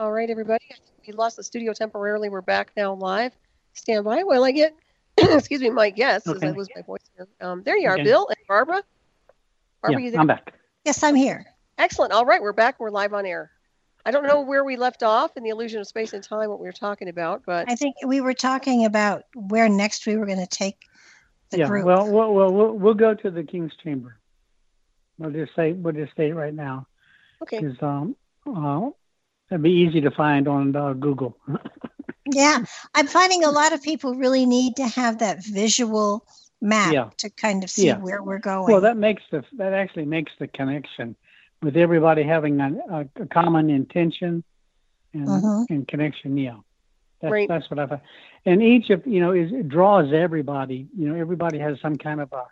All right, everybody. We lost the studio temporarily. We're back now live. Stand by while I get, excuse me, my guests, okay, as I lose my voice here. There you are, okay. Bill and Barbara. Barbara, yeah, you there? I'm back. Yes, I'm here. Excellent. All right, we're back. We're live on air. I don't know where we left off in the illusion of space and time, what we were talking about, but I think we were talking about where next we were going to take the group. Yeah, we'll go to the King's Chamber. We'll just say it right now. Okay. Because it'd be easy to find on Google. Yeah, I'm finding a lot of people really need to have that visual map to kind of see where we're going. Well, that actually makes the connection with everybody having a common intention and connection. Yeah, that's what I find. And each of it draws everybody. Everybody has some kind of a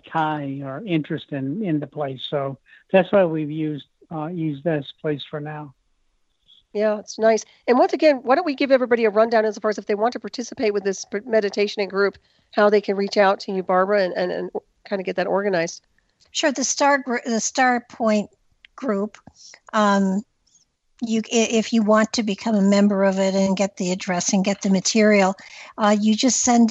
tie or interest in the place. So that's why we've used this place for now. Yeah, it's nice. And once again, why don't we give everybody a rundown as far as if they want to participate with this meditation and group, how they can reach out to you, Barbara, and kind of get that organized. Sure. The Star Point group, if you want to become a member of it and get the address and get the material, you just send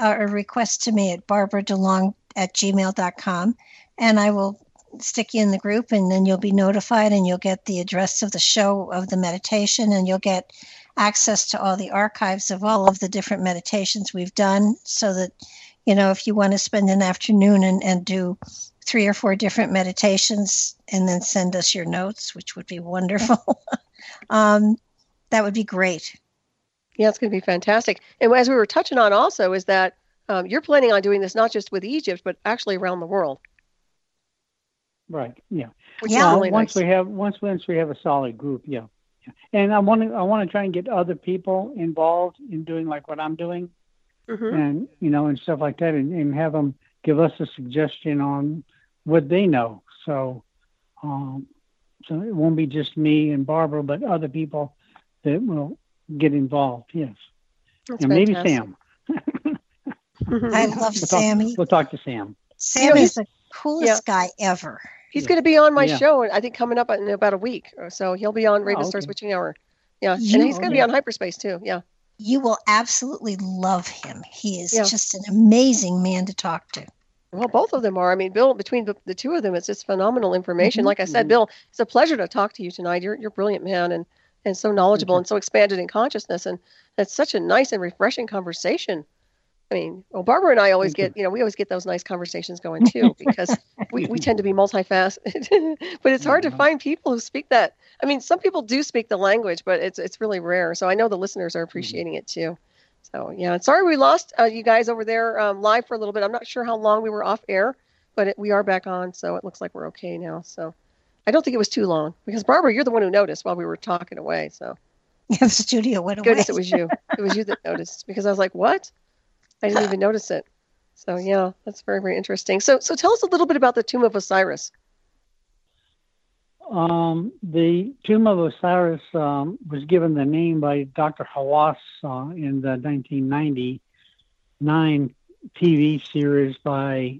a request to me at barbaradelong@gmail.com, and I will stick you in the group, and then you'll be notified and you'll get the address of the show of the meditation, and you'll get access to all the archives of all of the different meditations we've done, so that if you want to spend an afternoon and do 3 or 4 different meditations and then send us your notes, which would be wonderful. That would be great. Yeah, it's going to be fantastic. And as we were touching on also is that you're planning on doing this not just with Egypt but actually around the world. Right. Yeah. Really nice. Once we have a solid group. Yeah. And I want to try and get other people involved in doing like what I'm doing, and and stuff like that, and have them give us a suggestion on what they know. So, so it won't be just me and Barbara, but other people that will get involved. Yes. That's and fantastic. Maybe Sam. I love Sammy. We'll talk to Sam. Sam is the coolest guy ever. He's going to be on my show, I think, coming up in about a week or so. He'll be on Ravenstar's Witching Hour. Yeah, and he's going to be on Hyperspace, too. Yeah. You will absolutely love him. He is just an amazing man to talk to. Well, both of them are. I mean, Bill, between the two of them, it's just phenomenal information. Like I said, Bill, it's a pleasure to talk to you tonight. You're a brilliant man and so knowledgeable and so expanded in consciousness. And that's such a nice and refreshing conversation. I mean, well, Barbara and I always get, we always get those nice conversations going too, because we tend to be multifaceted, but it's hard to find people who speak that. I mean, some people do speak the language, but it's really rare. So I know the listeners are appreciating it too. So yeah, sorry we lost you guys over there live for a little bit. I'm not sure how long we were off air, but we are back on. So it looks like we're okay now. So I don't think it was too long because Barbara, you're the one who noticed while we were talking away. So the studio went away. Goodness, it was you. It was you that noticed, because I was like, what? I didn't even notice it. So yeah, that's very, very interesting. So tell us a little bit about the Tomb of Osiris. The Tomb of Osiris was given the name by Dr. Hawass in the 1999 TV series by,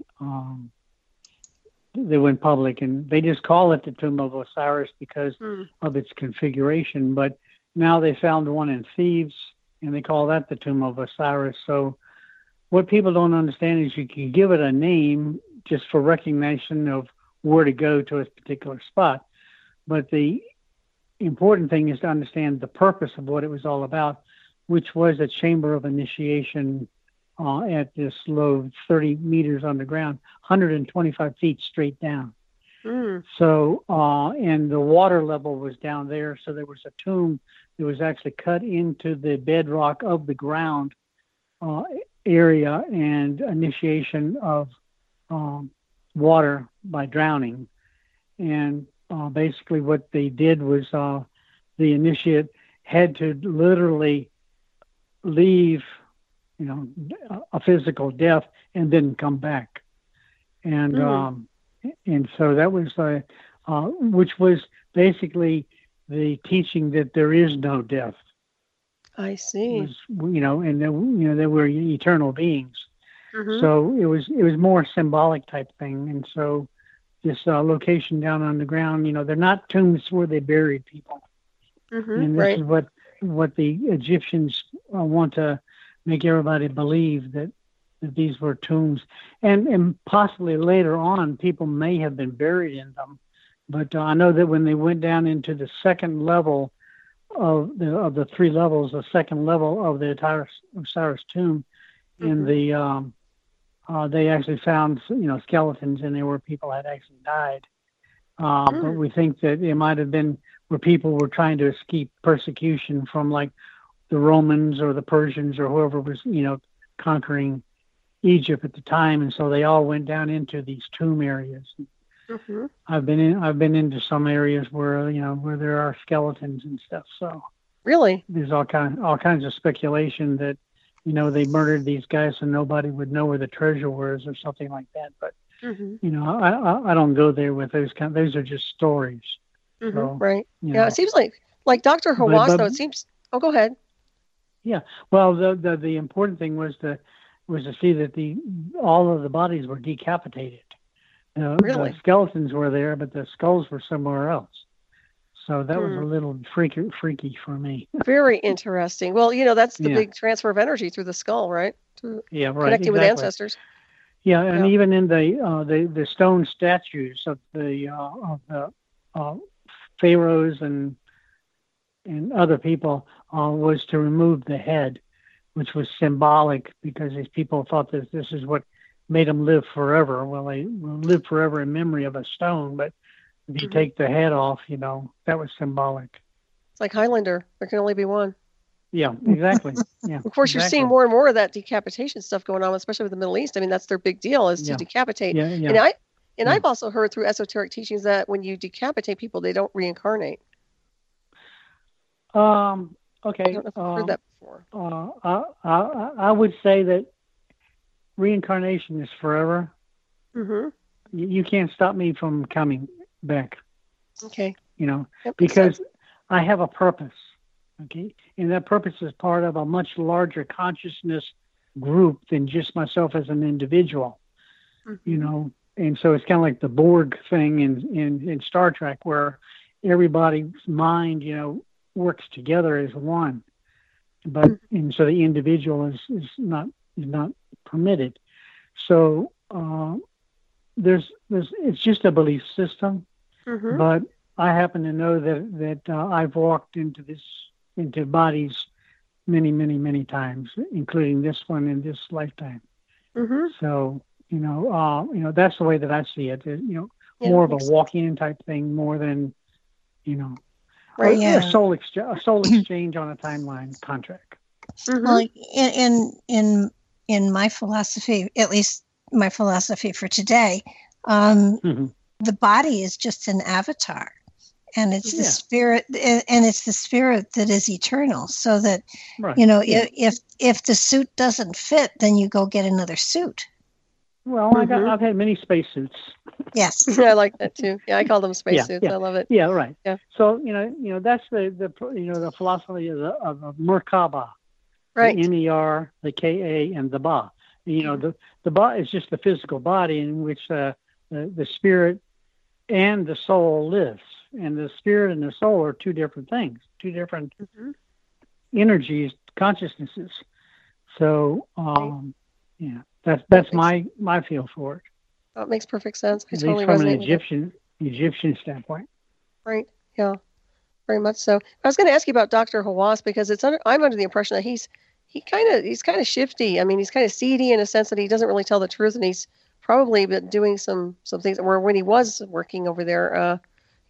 they went public, and they just call it the Tomb of Osiris because of its configuration. But now they found one in Thebes, and they call that the Tomb of Osiris. So what people don't understand is you can give it a name just for recognition of where to go to a particular spot. But the important thing is to understand the purpose of what it was all about, which was a chamber of initiation at this low 30 meters underground, 125 feet straight down. So, and the water level was down there. So there was a tomb that was actually cut into the bedrock of the ground area, and initiation of water by drowning. And basically what they did was the initiate had to literally leave, a physical death and then come back. And so that was, which was basically the teaching that there is no death. I see. They were eternal beings. So it was more symbolic type thing. And so this location down underground, they're not tombs where they buried people. Mm-hmm, and this is what the Egyptians want to make everybody believe, that these were tombs. And possibly later on, people may have been buried in them. But I know that when they went down into the second level of the three levels, the second level of the Osiris tomb, mm-hmm. in the they actually found skeletons in there where people had actually died. But we think that it might have been where people were trying to escape persecution from like the Romans or the Persians or whoever was conquering Egypt at the time, and so they all went down into these tomb areas. Mm-hmm. I've been into some areas where where there are skeletons and stuff. So really, there's all kinds of speculation that they murdered these guys so nobody would know where the treasure was or something like that. But I don't go there with those kind. Those are just stories. Mm-hmm, so, right. It seems like Dr. Hawass, though. It seems. Oh, go ahead. Yeah. Well, the important thing was to see that all of the bodies were decapitated. Really? The skeletons were there, but the skulls were somewhere else. So that was a little freaky for me. Very interesting. Well, that's the big transfer of energy through the skull, right? Connecting with ancestors. Yeah, and even in the stone statues of the pharaohs and other people was to remove the head, which was symbolic because these people thought that this is what made them live forever. Well, they lived forever in memory of a stone, but if you take the head off, that was symbolic. It's like Highlander. There can only be one. Yeah, exactly. Yeah. Of course, you're seeing more and more of that decapitation stuff going on, especially with the Middle East. I mean, that's their big deal, is to decapitate. Yeah, yeah. And I've also heard through esoteric teachings that when you decapitate people, they don't reincarnate. Okay. I don't know if I've heard that before. I would say that reincarnation is forever. Mm-hmm. You can't stop me from coming back. Okay. Because I have a purpose. Okay. And that purpose is part of a much larger consciousness group than just myself as an individual. Mm-hmm. And so it's kind of like the Borg thing in Star Trek, where everybody's mind, works together as one. But and so the individual is not permitted. So it's just a belief system. Mm-hmm. But I happen to know that I've walked into bodies many, many, many times, including this one in this lifetime. Mm-hmm. So that's the way that I see it. More of a walk-in type thing, more than a soul exchange on a timeline contract. Mm-hmm. Well, in my philosophy, at least my philosophy for today, the body is just an avatar, and it's the spirit, and it's the spirit that is eternal. So that if the suit doesn't fit, then you go get another suit. Well, I've had many spacesuits. Yes, I like that too. Yeah, I call them spacesuits. Yeah. I love it. Yeah, right. Yeah. So that's the philosophy of Merkaba, right? The MER, the KA, and the Ba. The Ba is just the physical body in which the spirit and the soul lives, and the spirit and the soul are two different things, two different energies, consciousnesses. So, That's my feel for it. That makes perfect sense. I totally resonate with it. At least from an Egyptian standpoint. Right. Yeah. Very much so. I was going to ask you about Dr. Hawass, because I'm under the impression that he's kind of shifty. I mean, he's kind of seedy in a sense that he doesn't really tell the truth, and he's probably been doing some things. Where when he was working over there,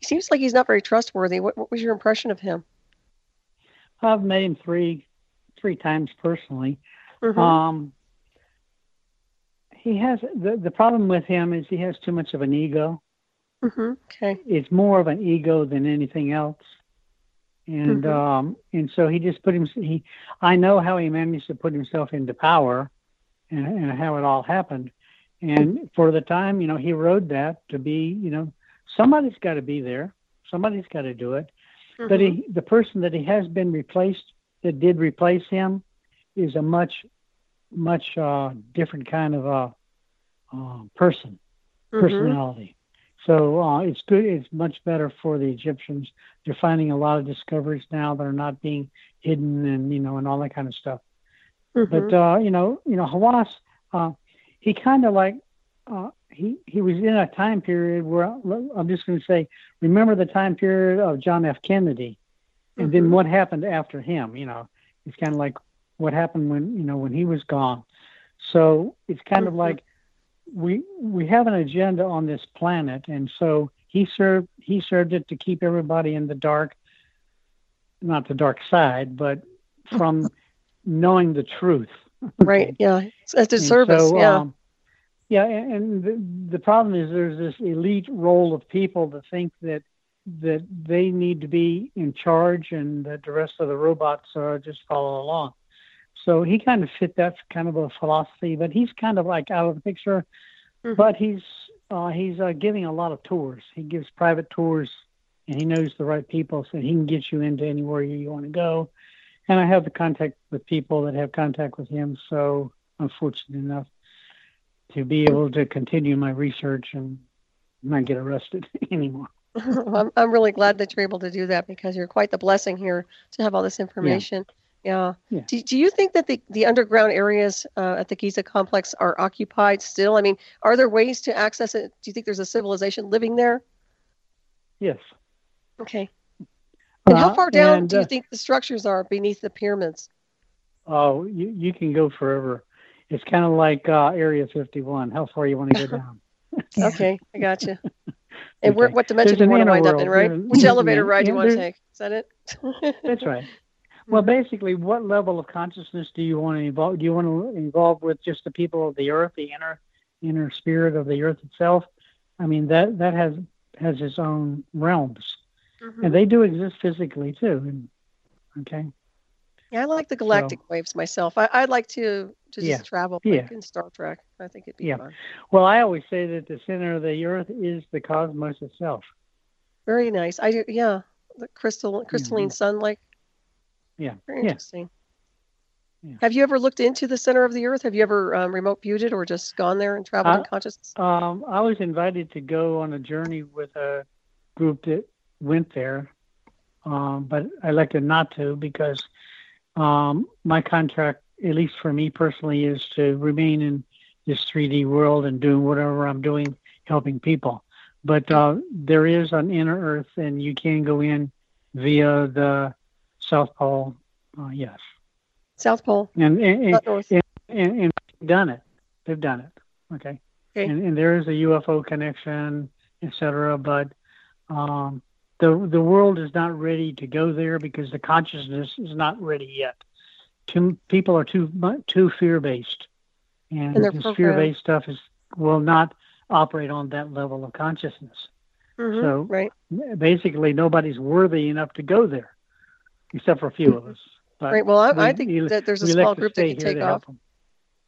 he seems like he's not very trustworthy. What was your impression of him? I've met him three times personally. Mm-hmm. He has the problem with him is he has too much of an ego. Mm-hmm. Okay, it's more of an ego than anything else, and and so he just put himself. I know how he managed to put himself into power, and how it all happened. And for the time, he rode that to be. Somebody's got to be there. Somebody's got to do it. Mm-hmm. But the person that he has been replaced, that did replace him, is a much different kind of a person, personality. So it's good. It's much better for the Egyptians. They're finding a lot of discoveries now that are not being hidden, and and all that kind of stuff. Mm-hmm. But Hawass, he kind of like he was in a time period where I'm just going to say, remember the time period of John F. Kennedy, and mm-hmm. then what happened after him. It's kind of like what happened when when he was gone. So it's kind mm-hmm. of like. We have an agenda on this planet, and so he served it to keep everybody in the dark, not the dark side, but from knowing the truth. Right. Yeah. It's a service. So, yeah. And the problem is there's this elite role of people that think that they need to be in charge, and that the rest of the robots are just following along. So he kind of fit that kind of a philosophy, but he's kind of like out of the picture. Mm-hmm. But he's giving a lot of tours. He gives private tours, and he knows the right people, so he can get you into anywhere you want to go. And I have the contact with people that have contact with him, so I'm fortunate enough to be able to continue my research and not get arrested anymore. I'm really glad that you're able to do that, because you're quite the blessing here to have all this information. Yeah. Yeah. Yeah. Do you think that the underground areas at the Giza complex are occupied still? I mean, are there ways to access it? Do you think there's a civilization living there? Yes. Okay. And how far down do you think the structures are beneath the pyramids? Oh, you can go forever. It's kind of like Area 51. How far you want to go down? Okay, I got you. And okay. What dimension do you want to wind up in, right? Which elevator ride do you want to take? Is that it? That's right. Well, basically, what level of consciousness do you want to involve? Do you want to involve with just the people of the earth, the inner spirit of the earth itself? I mean, that has its own realms, mm-hmm. and they do exist physically too. Okay. Yeah, I like the galactic waves myself. I'd like to just travel in Star Trek. I think it'd be fun. Well, I always say that the center of the earth is the cosmos itself. Very nice. I do. Yeah, the crystalline mm-hmm. sun like. Yeah. Very interesting. Yeah. Have you ever looked into the center of the earth? Have you ever remote viewed it or just gone there and traveled in consciousness? I was invited to go on a journey with a group that went there, but I elected not to because my contract, at least for me personally, is to remain in this 3D world and do whatever I'm doing, helping people. But there is an inner earth, and you can go in via the South Pole, yes. South Pole, and they've done it, okay. And there is a UFO connection, etc. But the world is not ready to go there because the consciousness is not ready yet. People are too fear based, and this fear based stuff will not operate on that level of consciousness. Mm-hmm, so basically, nobody's worthy enough to go there. Except for a few of us. But right. Well, I think that there's a small group that can take off.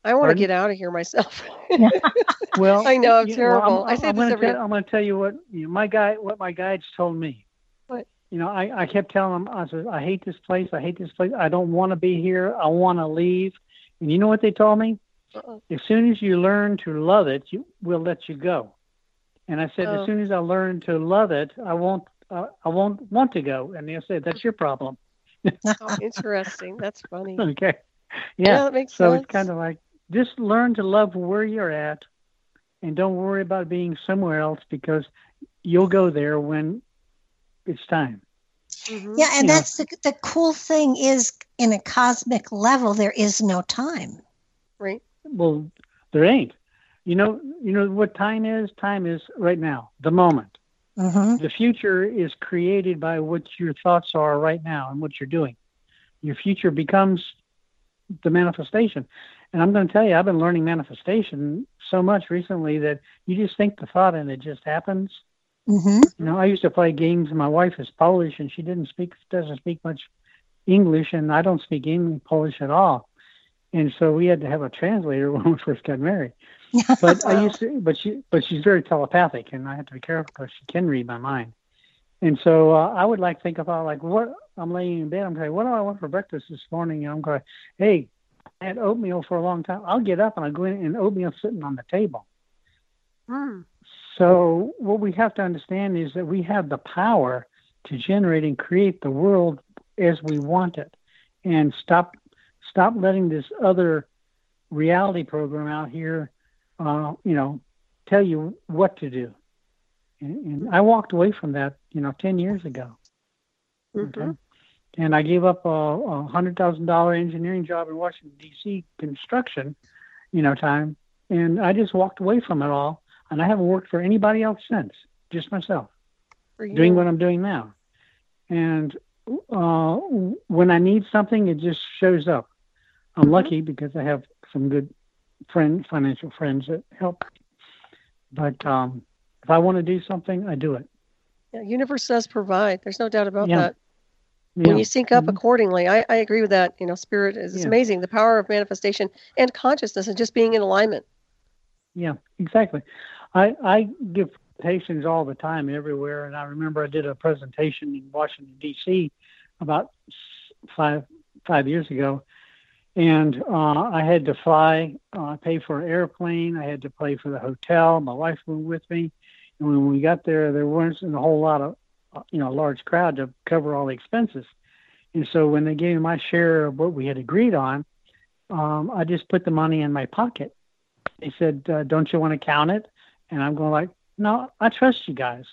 I want to get out of here myself. Well, I know I'm terrible. I'm going to tell you what what my guides told me. What? I kept telling them. I said, I hate this place. I hate this place. I don't want to be here. I want to leave. And you know what they told me? Uh-oh. As soon as you learn to love it, we'll let you go. And I said, as soon as I learn to love it, I won't want to go. And they said, that's your problem. Oh, interesting. That's funny. Okay. Yeah, that makes sense. So it's kind of like just learn to love where you're at, and don't worry about being somewhere else because you'll go there when it's time. Mm-hmm. Yeah, and that's the cool thing is in a cosmic level there is no time. Right. Well, there ain't. You know what time is? Time is right now, the moment. Mm-hmm. The future is created by what your thoughts are right now and what you're doing. Your future becomes the manifestation. And I'm going to tell you, I've been learning manifestation so much recently that you just think the thought and it just happens. Mm-hmm. I used to play games. My wife is Polish, and she doesn't speak much English, and I don't speak Polish at all. And so we had to have a translator when we first got married. But she's very telepathic, and I have to be careful because she can read my mind. And so I would think about what I'm laying in bed. I'm going, what do I want for breakfast this morning? And I'm going, hey, I had oatmeal for a long time. I'll get up and I'll go in and oatmeal's sitting on the table. Mm. So what we have to understand is that we have the power to generate and create the world as we want it, and stop letting this other reality program out here, tell you what to do. And I walked away from that, 10 years ago. Mm-hmm. Okay? And I gave up a $100,000 engineering job in Washington, D.C. construction, time. And I just walked away from it all. And I haven't worked for anybody else since, just myself, doing what I'm doing now. And when I need something, it just shows up. I'm lucky because I have some good financial friends that help. But if I want to do something, I do it. Yeah, universe does provide. There's no doubt about that. Yeah. When you sync up accordingly, I agree with that. Spirit is amazing. The power of manifestation and consciousness and just being in alignment. Yeah, exactly. I give presentations all the time everywhere. And I remember I did a presentation in Washington, D.C. about five years ago. And I had to fly, pay for an airplane. I had to pay for the hotel. My wife went with me. And when we got there, there wasn't a whole lot of, large crowd to cover all the expenses. And so when they gave me my share of what we had agreed on, I just put the money in my pocket. They said, don't you want to count it? And I'm going like, no, I trust you guys.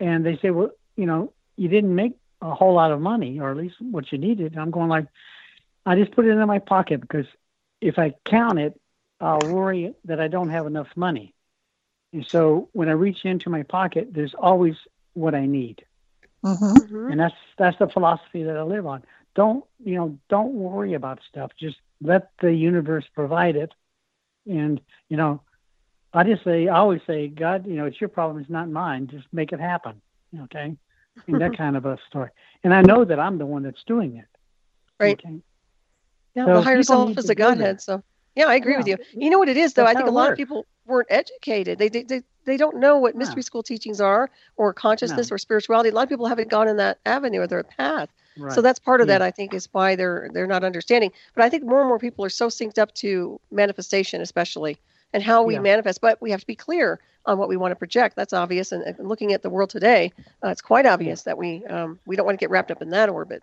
And they say, well, you didn't make a whole lot of money, or at least what you needed. And I'm going like, I just put it in my pocket because if I count it, I'll worry that I don't have enough money. And so when I reach into my pocket, there's always what I need. Mm-hmm. And that's the philosophy that I live on. Don't worry about stuff. Just let the universe provide it. And, I always say, God, it's your problem. It's not mine. Just make it happen. Okay. And that kind of a story. And I know that I'm the one that's doing it. Right. Okay? Yeah, so the higher self is a Godhead. So, yeah, I agree with you. You know what it is, though? I think a lot of people weren't educated. They don't know what mystery school teachings are, or consciousness, or spirituality. A lot of people haven't gone in that avenue or their path. Right. So that's part of that, I think, is why they're not understanding. But I think more and more people are so synced up to manifestation, especially, and how we manifest. But we have to be clear on what we want to project. That's obvious. And looking at the world today, it's quite obvious that we don't want to get wrapped up in that orbit.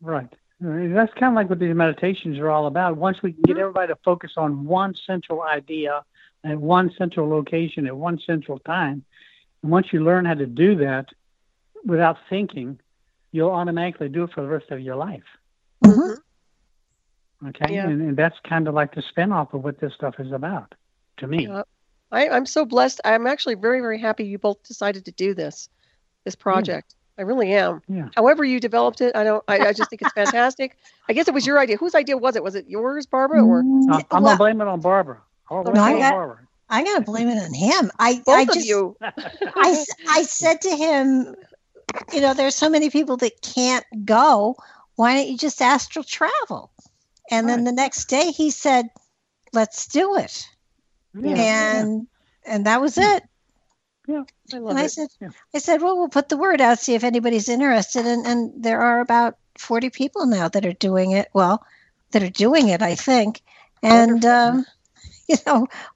Right. That's kind of like what these meditations are all about. Once we can get everybody to focus on one central idea at one central location at one central time, and once you learn how to do that without thinking, you'll automatically do it for the rest of your life. Mm-hmm. Okay? Yeah. And that's kind of like the spinoff of what this stuff is about, to me. I'm so blessed. I'm actually very, very happy you both decided to do this project. Yeah. I really am. Yeah. However you developed it, I just think it's fantastic. I guess it was your idea. Whose idea was it? Was it yours, Barbara? Or I'm going to blame it on Barbara. I'm going to blame it on him. Both of you. I said to him, there's so many people that can't go. Why don't you just astral travel? And then the next day he said, let's do it. Yeah. And that was it. Yeah, I love it. And I said, well, we'll put the word out, see if anybody's interested. And there are about 40 people now that are doing it. Well, that are doing it, I think. And,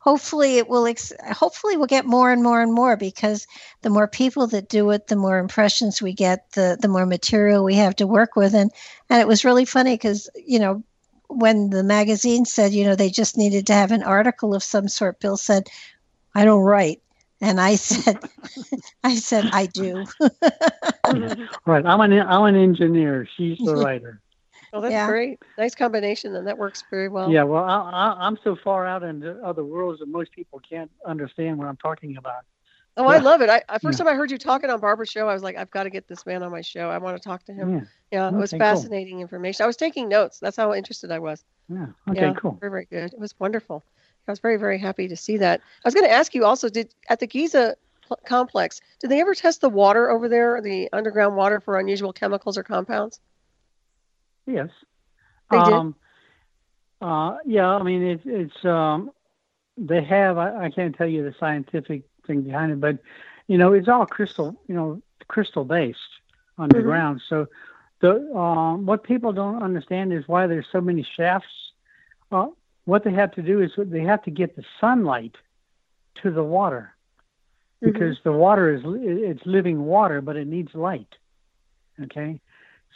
hopefully it will. Hopefully we'll get more and more and more, because the more people that do it, the more impressions we get, the more material we have to work with. And it was really funny because, when the magazine said, they just needed to have an article of some sort, Bill said, I don't write. And I said, I do. Right. I'm an engineer. She's the writer. Well, that's great. Nice combination. And that works very well. Yeah. Well, I'm so far out into other worlds that most people can't understand what I'm talking about. Oh, I love it. First time I heard you talking on Barbara's show, I was like, I've got to get this man on my show. I want to talk to him. Yeah. It was fascinating information. I was taking notes. That's how interested I was. Yeah. Okay, cool. Very, very good. It was wonderful. I was very, very happy to see that. I was going to ask you also, at the Giza complex, did they ever test the water over there, the underground water, for unusual chemicals or compounds? Yes. They did? They have, I can't tell you the scientific thing behind it, but, it's all crystal-based underground. Mm-hmm. So what people don't understand is why there's so many shafts. What they have to do is they have to get the sunlight to the water. because the water is, it's living water, but it needs light. Okay,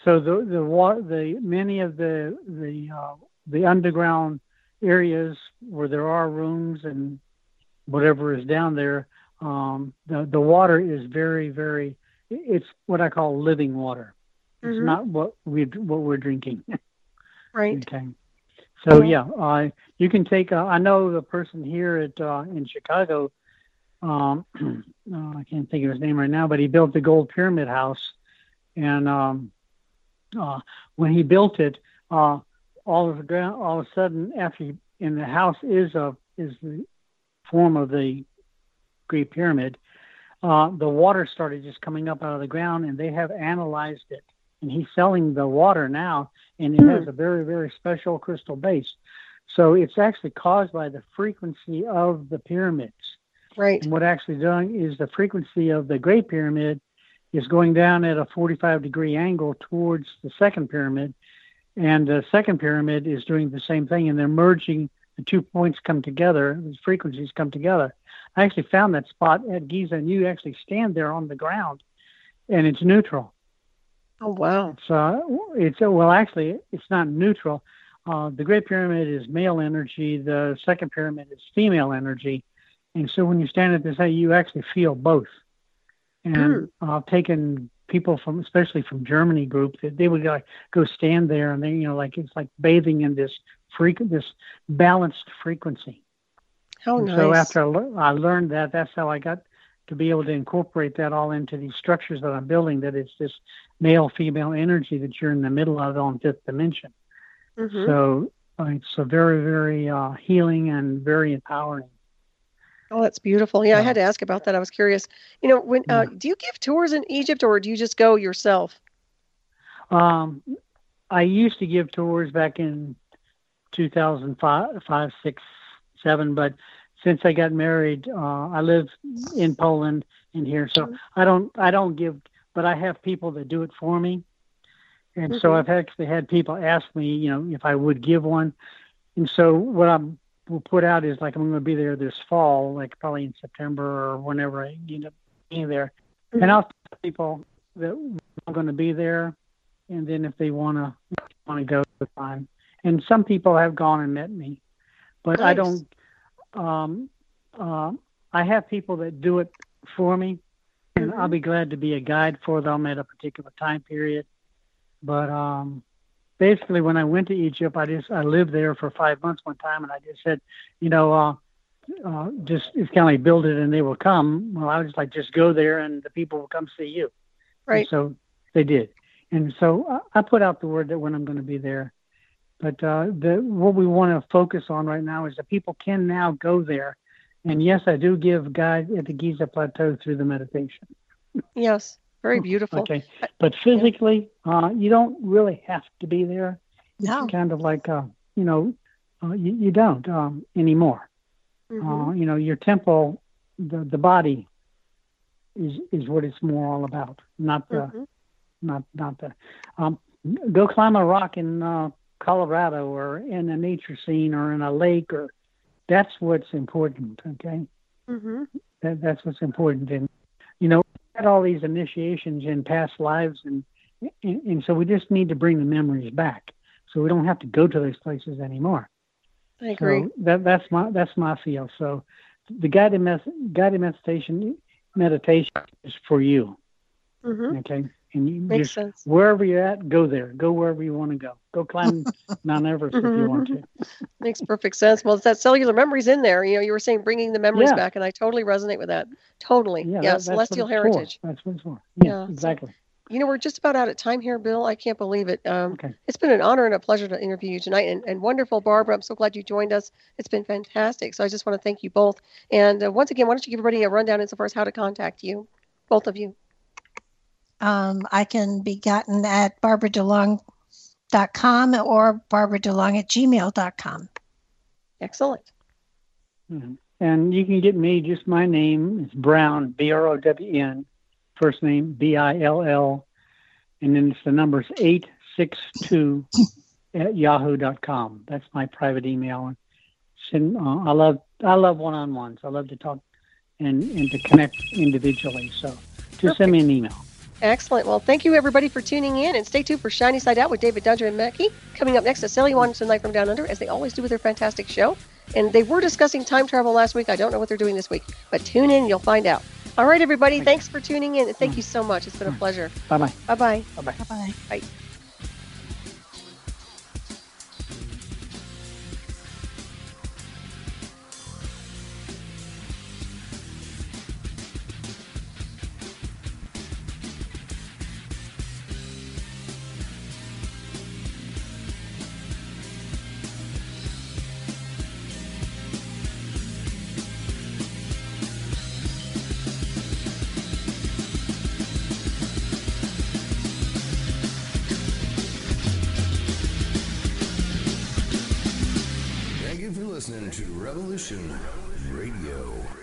so the many of the underground areas where there are rooms and whatever is down there, the water is very, very, it's what I call living water. It's not what we're drinking. Right. Okay. So you can take. I know the person here in Chicago. I can't think of his name right now, but he built the Gold Pyramid House, and when he built it, all of a sudden, in the house is the form of the Great Pyramid. The water started just coming up out of the ground, and they have analyzed it. And he's selling the water now, and it has a very, very special crystal base. So it's actually caused by the frequency of the pyramids. Right. And what actually doing is the frequency of the Great Pyramid is going down at a 45-degree angle towards the second pyramid, and the second pyramid is doing the same thing, and they're merging. The 2 points come together, the frequencies come together. I actually found that spot at Giza, and you actually stand there on the ground, and it's neutral. Oh, wow. Actually, it's not neutral. The Great Pyramid is male energy. The second pyramid is female energy. And so when you stand at this, you actually feel both. And I've taken people especially from Germany group, that they would go stand there, and they, it's like bathing in this balanced frequency. How nice. So after I learned that, that's how I got to be able to incorporate that all into these structures that I'm building, that it's this male-female energy that you're in the middle of on fifth dimension. Mm-hmm. So it's a very, very healing and very empowering. Oh, that's beautiful. Yeah, I had to ask about that. I was curious. When do you give tours in Egypt, or do you just go yourself? I used to give tours back in 2005, 6, 7, but since I got married, I live in Poland and here, so I don't give, but I have people that do it for me. And so I've actually had people ask me, if I would give one. And so what we'll put out is I'm going to be there this fall, probably in September or whenever I end up being there. And I'll tell people that I'm going to be there. And then if they want to go, fine. And some people have gone and met me, but nice. I don't, I have people that do it for me, and I'll be glad to be a guide for them at a particular time period. But, basically, when I went to Egypt, I lived there for 5 months one time, and I just said, it's kind of like build it and they will come. Well, I was just go there and the people will come see you. Right. And so they did. And so I put out the word that when I'm going to be there. But what we want to focus on right now is that people can now go there. And yes, I do give guides at the Giza Plateau through the meditation. Yes. Very beautiful. Okay, but physically, you don't really have to be there. No. It's kind of you don't anymore. Mm-hmm. Your temple, the body, is what it's more all about. Not the, not the. Go climb a rock in Colorado, or in a nature scene, or in a lake, or that's what's important. Okay. Mm-hmm. That's what's important, and had all these initiations in past lives, and so we just need to bring the memories back, so we don't have to go to those places anymore. I agree. So that's my feel. So the guided meditation is for you. Mm-hmm. Okay, and you makes just sense. Wherever you're at, go there. Go wherever you want to go. Go climb Mount Everest if you want to. Makes perfect sense. Well, it's that cellular memories in there. You were saying bringing the memories back, and I totally resonate with that. Totally. Yeah, celestial heritage. For. That's what it's for. Yeah, exactly. We're just about out of time here, Bill. I can't believe it. Okay. It's been an honor and a pleasure to interview you tonight. And wonderful, Barbara. I'm so glad you joined us. It's been fantastic. So I just want to thank you both. And once again, why don't you give everybody a rundown insofar as how to contact you, both of you. I can be gotten at barbaradelong.com or barbaradelong@gmail.com. Excellent. Mm-hmm. And you can get me, just my name is Brown, B-R-O-W-N, first name B-I-L-L, and then it's the numbers 862 at yahoo.com. That's my private email. I love one-on-ones. I love to talk and to connect individually. So just send me an email. Excellent. Well, thank you, everybody, for tuning in. And stay tuned for Shiny Side Out with David Dundra and Mackie. Coming up next is Sally Wan Tonight from Down Under, as they always do with their fantastic show. And they were discussing time travel last week. I don't know what they're doing this week. But tune in. You'll find out. All right, everybody. Thanks for tuning in. And thank you so much. It's been a pleasure. Bye-bye. Bye-bye. Bye-bye. Bye-bye. Bye. Listening to Revolution Radio.